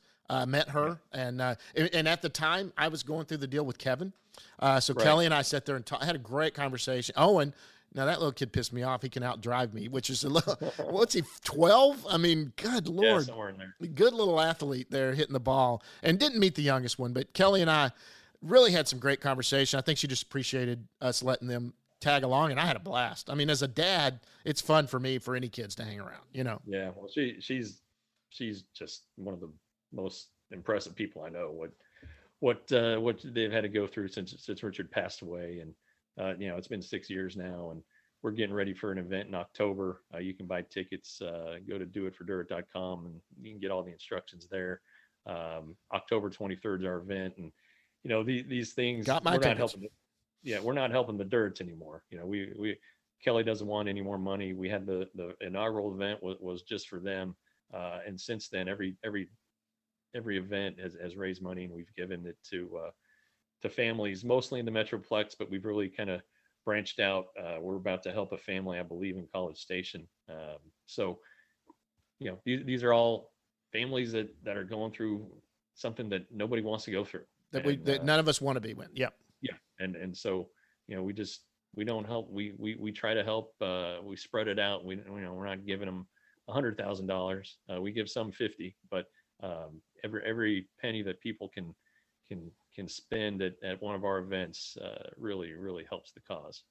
Met her, and at the time I was going through the deal with Kevin. So right. Kelly and I sat there and had a great conversation. Owen, now that little kid pissed me off. He can outdrive me, which is a little. What's he? 12? I mean, good lord, yeah, somewhere in there. Good little athlete there hitting the ball, and didn't meet the youngest one. But Kelly and I really had some great conversation. I think she just appreciated us letting them tag along, and I had a blast. I mean, as a dad, it's fun for me for any kids to hang around, you know. Yeah, well, she's just one of the most impressive people I know. What they've had to go through since Richard passed away, and you know, it's been 6 years now, and we're getting ready for an event in October. You can buy tickets. Go to doitfordirt.com, and you can get all the instructions there. October 23rd is our event, and you know, these things. Got my tickets. Not helping. Yeah, we're not helping the Dirts anymore. You know, we Kelly doesn't want any more money. We had the inaugural event was just for them, and since then every event has raised money, and we've given it to families, mostly in the Metroplex, but we've really kind of branched out. We're about to help a family, I believe, in College Station. So, you know, these are all families that are going through something that nobody wants to go through. That none of us want to be with. Yeah. Yeah. And so, you know, we don't help. We try to help. We spread it out. We're not giving them $100,000. We give some 50, but every penny that people can spend at one of our events really helps the cause.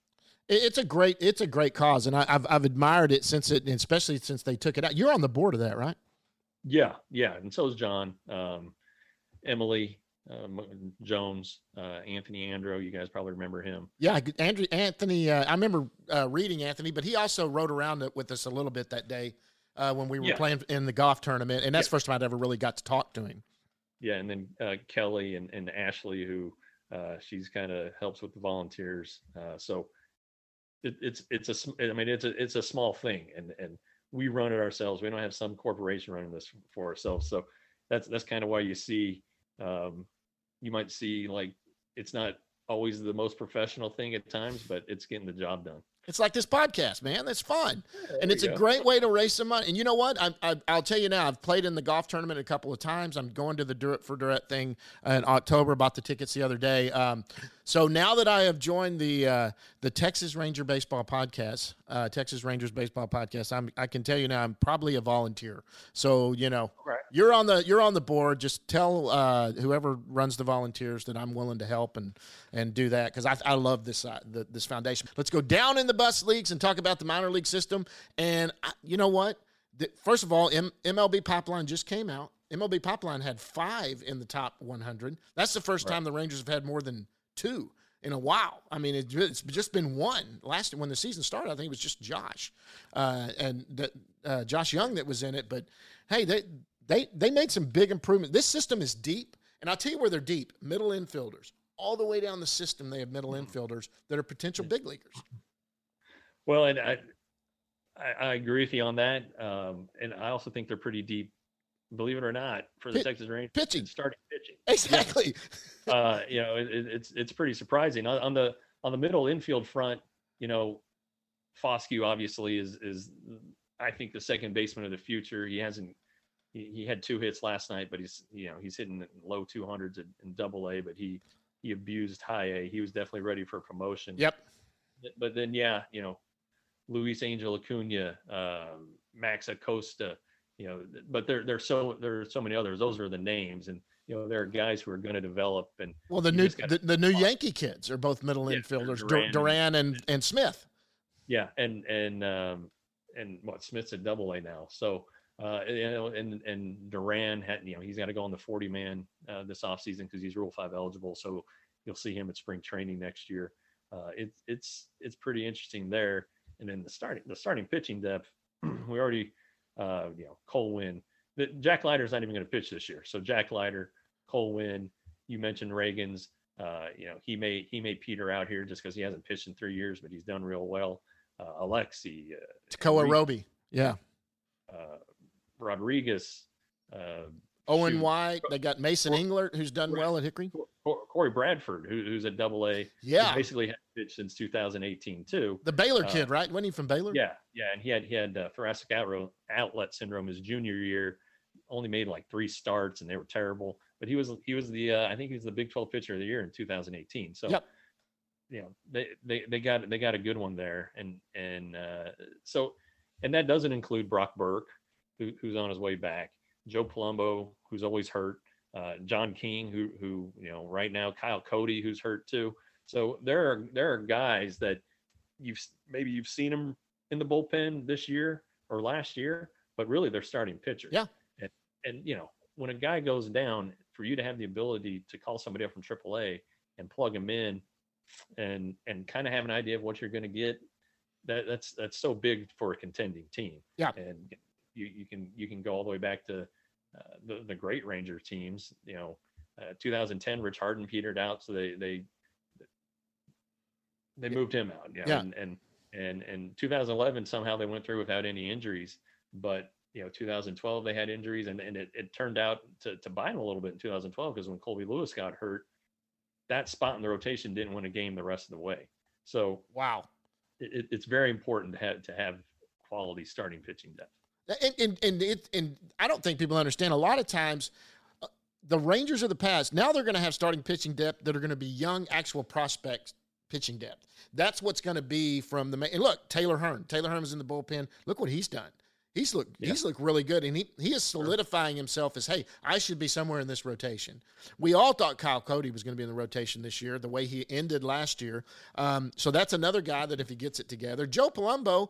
It's a great cause. And I've admired it especially since they took it out. You're on the board of that, right? Yeah. Yeah. And so is John, Emily, Jones, Anthony Andro. You guys probably remember him. Yeah, Andrew Anthony. I remember reading Anthony, but he also rode around with us a little bit that day when we were playing in the golf tournament, and that's the first time I'd ever really got to talk to him. Yeah, and then Kelly and Ashley, who she's kind of helps with the volunteers. So it's a small thing, and we run it ourselves. We don't have some corporation running this for ourselves. So that's kind of why you see. You might see, like, it's not always the most professional thing at times, but it's getting the job done. It's like this podcast, man. That's fun. Yeah, and it's a great way to raise some money. And you know what? I'll tell you now, I've played in the golf tournament a couple of times. I'm going to the Do It For Dirt thing in October, bought the tickets the other day. So now that I have joined the Texas Ranger Baseball podcast, Texas Rangers Baseball podcast, I can tell you now I'm probably a volunteer. So, you know, right. You're on the board. Just tell whoever runs the volunteers that I'm willing to help and do that, because I love this foundation. Let's go down in the bus leagues and talk about the minor league system. And you know what? First of all, MLB Pipeline just came out. MLB Pipeline had 5 in the top 100. That's the first time the Rangers have had more than 2 in a while. I mean, it's just been one. Last when the season started, I think it was just Josh and Josh Young that was in it. But hey, they made some big improvements. This system is deep, and I'll tell you where they're deep: middle infielders. All the way down the system, they have middle infielders that are potential big leaguers. Well, and I agree with you on that, and I also think they're pretty deep. Believe it or not, for the Texas Rangers, starting pitching exactly. Yeah. You know, it's pretty surprising on the middle infield front. You know, Foscue obviously is I think the second baseman of the future. He had 2 hits last night, but he's hitting low 200s in Double-A, but he abused High-A. He was definitely ready for promotion. Yep. But then, yeah, you know, Luis Angel Acuna, Max Acosta, you know, but there are so many others. Those are the names, and you know there are guys who are going to develop. And well, the new Yankee kids are both middle infielders, Duran and Smith. Yeah, and what Smith's at Double-A now, so you know, and Duran had, you know, he's got to go on the 40-man this offseason because he's Rule 5 eligible, so you'll see him at spring training next year. It's pretty interesting there. And then the starting pitching depth, we already, you know, Cole Winn. Jack Leiter is not even going to pitch this year. So Jack Leiter, Cole Winn, you mentioned Reagan's, you know, he may peter out here just because he hasn't pitched in 3 years, but he's done real well. Alexi, Tekoa Roby. Yeah. Rodriguez, Owen White. They got Mason Englert, who's done well at Hickory. Corey Bradford, who's at Double-A. Yeah, he basically had pitched since 2018 too. The Baylor kid, right? Wasn't he from Baylor? Yeah, and he had thoracic outlet syndrome his junior year. only made like 3 starts and they were terrible, but he was the I think he was the Big 12 pitcher of the year in 2018. So yep. You know, they got a good one there, and that doesn't include Brock Burke, who's on his way back, Joe Palumbo, who's always hurt, John King, who you know right now, Kyle Cody, who's hurt too. So there are guys that you've seen them in the bullpen this year or last year, but really they're starting pitchers. Yeah. And you know, when a guy goes down, for you to have the ability to call somebody up from AAA and plug him in and kind of have an idea of what you're going to get, that's so big for a contending team. Yeah. And you can go all the way back to the great Ranger teams, you know, 2010, Rich Harden petered out. So they moved him out. Yeah. And 2011, somehow they went through without any injuries, but you know, 2012, they had injuries and it turned out to bite him a little bit in 2012, because when Colby Lewis got hurt, that spot in the rotation didn't win a game the rest of the way. So wow, it's very important to have quality starting pitching depth. And I don't think people understand. A lot of times, the Rangers of the past, now they're going to have starting pitching depth that are going to be young, actual prospects pitching depth. That's what's going to be from the main. And look, Taylor Hearn. Taylor Hearn was in the bullpen. Look what he's done. He's looked really good, and he is solidifying himself as, hey, I should be somewhere in this rotation. We all thought Kyle Cody was going to be in the rotation this year, the way he ended last year. So that's another guy that if he gets it together. Joe Palumbo,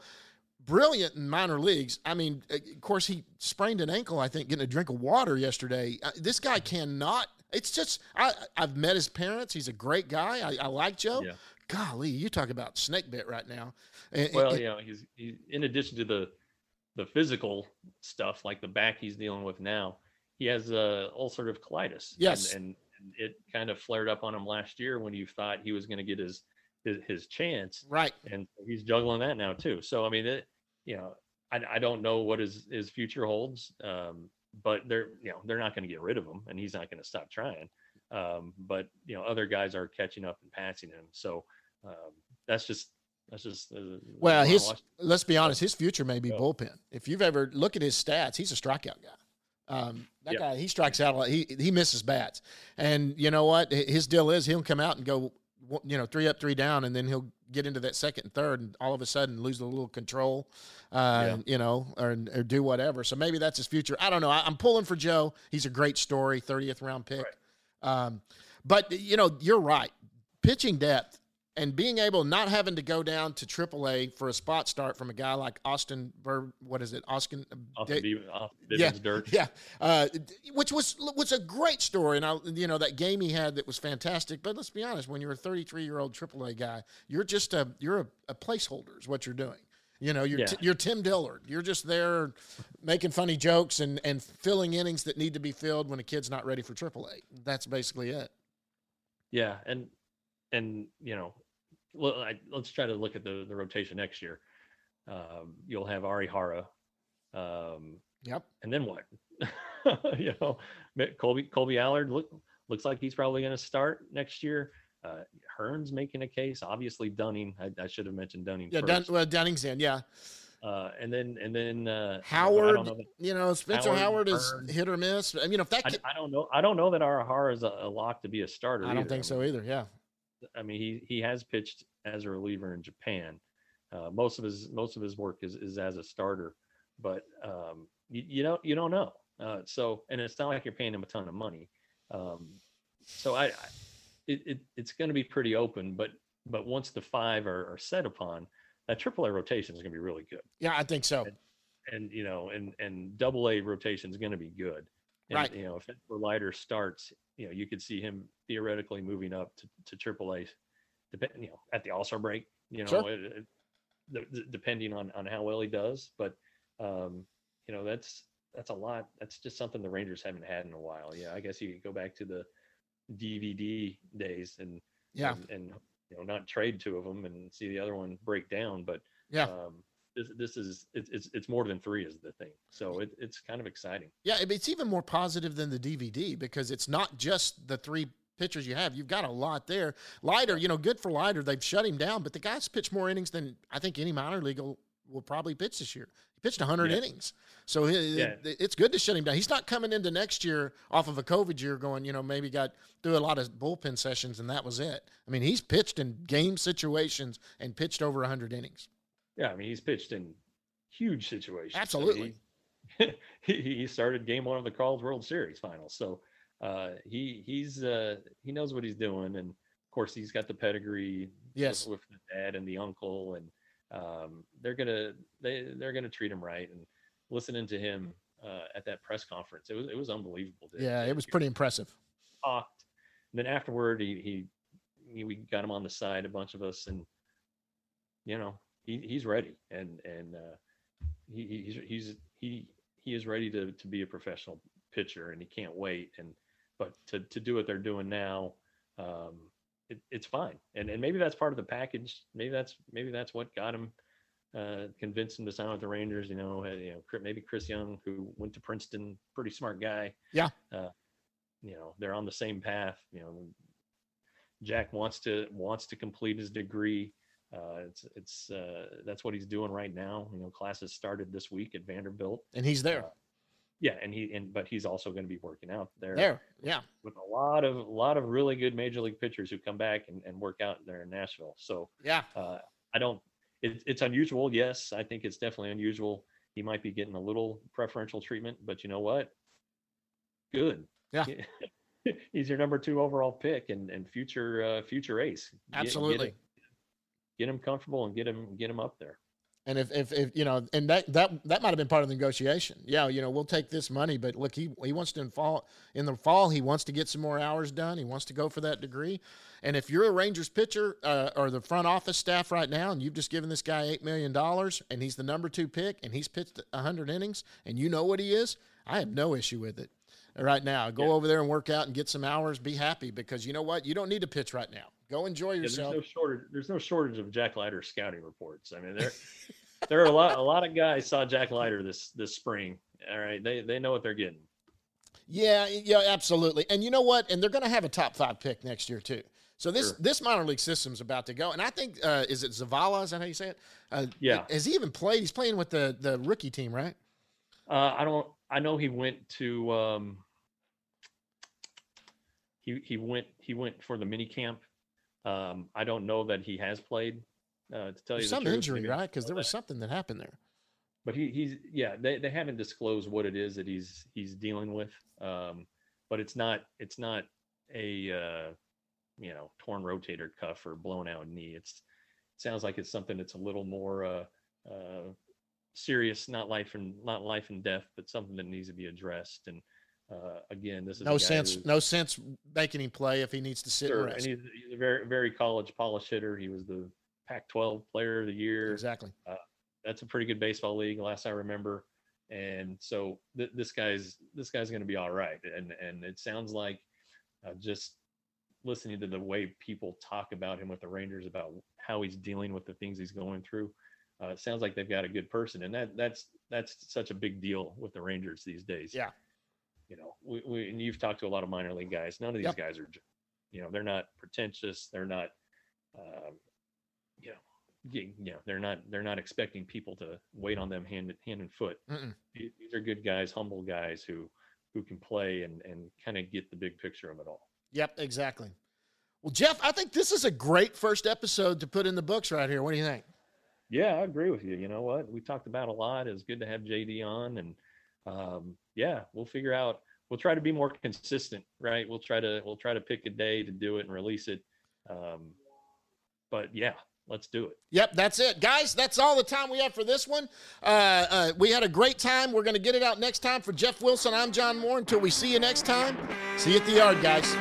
brilliant in minor leagues. I mean, of course, he sprained an ankle, I think, getting a drink of water yesterday. This guy cannot – it's just – I've met his parents. He's a great guy. I like Joe. Yeah. Golly, you talk about snake bit right now. Well, you know, he's in addition to the physical stuff, like the back he's dealing with now, he has ulcerative colitis. Yes. And it kind of flared up on him last year when you thought he was going to get his chance. Right. And he's juggling that now too. So, I mean, you know, I don't know what his future holds, but they're not going to get rid of him, and he's not going to stop trying. But you know, other guys are catching up and passing him. So well, let's be honest, his future may be bullpen. If you've ever looked at his stats, he's a strikeout guy. Guy, he strikes out a lot. He misses bats. And you know what? His deal is he'll come out and go, you know, 3 up, 3 down, and then he'll get into that second and third and all of a sudden lose a little control, you know, or do whatever. So maybe that's his future. I don't know. I'm pulling for Joe. He's a great story, 30th round pick. Right. But, you know, you're right. Pitching depth. And being able, not having to go down to AAA for a spot start from a guy like Austin Bivens. Yeah. Which was a great story. And, you know, that game he had that was fantastic. But let's be honest, when you're a 33-year-old AAA guy, you're just a placeholder is what you're doing. You know, you're Tim Dillard. You're just there making funny jokes and filling innings that need to be filled when a kid's not ready for AAA. That's basically it. Yeah, and you know, let's try to look at the rotation next year. You'll have Arihara. Yep. And then what? You know, Colby Allard looks like he's probably going to start next year. Hearn's making a case. Obviously, Dunning. I should have mentioned Dunning. Yeah, first. Dunning's in. Yeah. And then Howard. You know, Spencer Howard is hit or miss. I mean, if that. I don't know. I don't know that Arihara is a lock to be a starter. I don't think so either. Yeah. I mean, he has pitched as a reliever in Japan. Most of his work is as a starter, but you don't know. So, and it's not like you're paying him a ton of money. So it's going to be pretty open. But once the 5 are set upon, that AAA rotation is going to be really good. Yeah, I think so. And you know, and AA rotation is going to be good. And, right. You know, if Leiter starts, you know, you could see him theoretically moving up to AAA, depending, you know, at the All-Star break, you know, sure. Depending on how well he does. But, you know, that's a lot. That's just something the Rangers haven't had in a while. Yeah, I guess you could go back to the DVD days and you know, not trade 2 of them and see the other one break down. But yeah. This is more than 3 is the thing. So it's kind of exciting. Yeah, it's even more positive than the DVD because it's not just the 3 pitchers you have. You've got a lot there. Leiter, you know, good for Leiter. They've shut him down, but the guy's pitched more innings than I think any minor league will probably pitch this year. pitched 100 innings. So it's good to shut him down. He's not coming into next year off of a COVID year going, you know, maybe got through a lot of bullpen sessions and that was it. I mean, he's pitched in game situations and pitched over 100 innings. Yeah, I mean, he's pitched in huge situations. Absolutely. I mean, he started game one of the College World Series finals. So he knows what he's doing. And, of course, he's got the pedigree with the dad and the uncle. And they're going to treat him right. And listening to him at that press conference, it was unbelievable. It was pretty impressive. Talked, and then afterward, we got him on the side, a bunch of us, and you know he's ready, and he is ready to be a professional pitcher, and he can't wait. But to do what they're doing now, it's fine, and maybe that's part of the package. Maybe that's what got him. Convinced him to sign with the Rangers, maybe Chris Young, who went to Princeton, pretty smart guy. Yeah. They're on the same path. Jack wants to complete his degree. That's what he's doing right now. Classes started this week at Vanderbilt, and he's there. But he's also going to be working out there. Yeah. With a lot of really good major league pitchers who come back and work out there in Nashville. So it's unusual. Yes, I think it's definitely unusual. He might be getting a little preferential treatment, but you know what? Good. Yeah. He's your number 2 overall pick and future ace. Absolutely. Get him comfortable and get him up there. And if that might've been part of the negotiation. Yeah. We'll take this money, but look, he wants to in the fall, he wants to get some more hours done. He wants to go for that degree. And if you're a Rangers pitcher or the front office staff right now, and you've just given this guy $8 million and he's the number 2 pick and he's pitched 100 innings and you know what he is, I have no issue with it right now. Go over there and work out and get some hours, be happy, because you know what? You don't need to pitch right now. Go enjoy yourself. There's no shortage of Jack Leiter scouting reports. I mean, there are a lot of guys saw Jack Leiter this spring. All right, they know what they're getting. Yeah, absolutely. And you know what? And they're going to have a top 5 pick next year too. So this minor league system's about to go. And I think is it Zavala? Is that how you say it? Has he even played? He's playing with the rookie team, right? I know he went to. He went for the mini camp. I don't know that he has played. To tell you some injury, right? Because there was something that happened there. But they haven't disclosed what it is that he's dealing with. But it's not a torn rotator cuff or blown out knee. It sounds like it's something that's a little more serious, not life and death, but something that needs to be addressed. And again, this is no sense making him play if he needs to sit and rest. And he's a very, very college polish hitter. He was the Pac-12 player of the year. Exactly. That's a pretty good baseball league, last I remember. And so this guy's going to be all right. And it sounds like just listening to the way people talk about him with the Rangers, about how he's dealing with the things he's going through, it sounds like they've got a good person. And that's such a big deal with the Rangers these days. Yeah. We and you've talked to a lot of minor league guys. None of these guys are, they're not pretentious. They're not, they're not expecting people to wait on them hand and foot. Mm-mm. These are good guys, humble guys who can play and kind of get the big picture of it all. Yep, exactly. Well, Jeff, I think this is a great first episode to put in the books right here. What do you think? Yeah, I agree with you. You know what? We talked about a lot. It was good to have JD on and, we'll figure out, we'll try to be more consistent, right? We'll try to pick a day to do it and release it. Let's do it. Yep. That's it, guys. That's all the time we have for this one. We had a great time. We're going to get it out next time. For Jeff Wilson, I'm John Moore. Until we see you next time, see you at the yard, guys.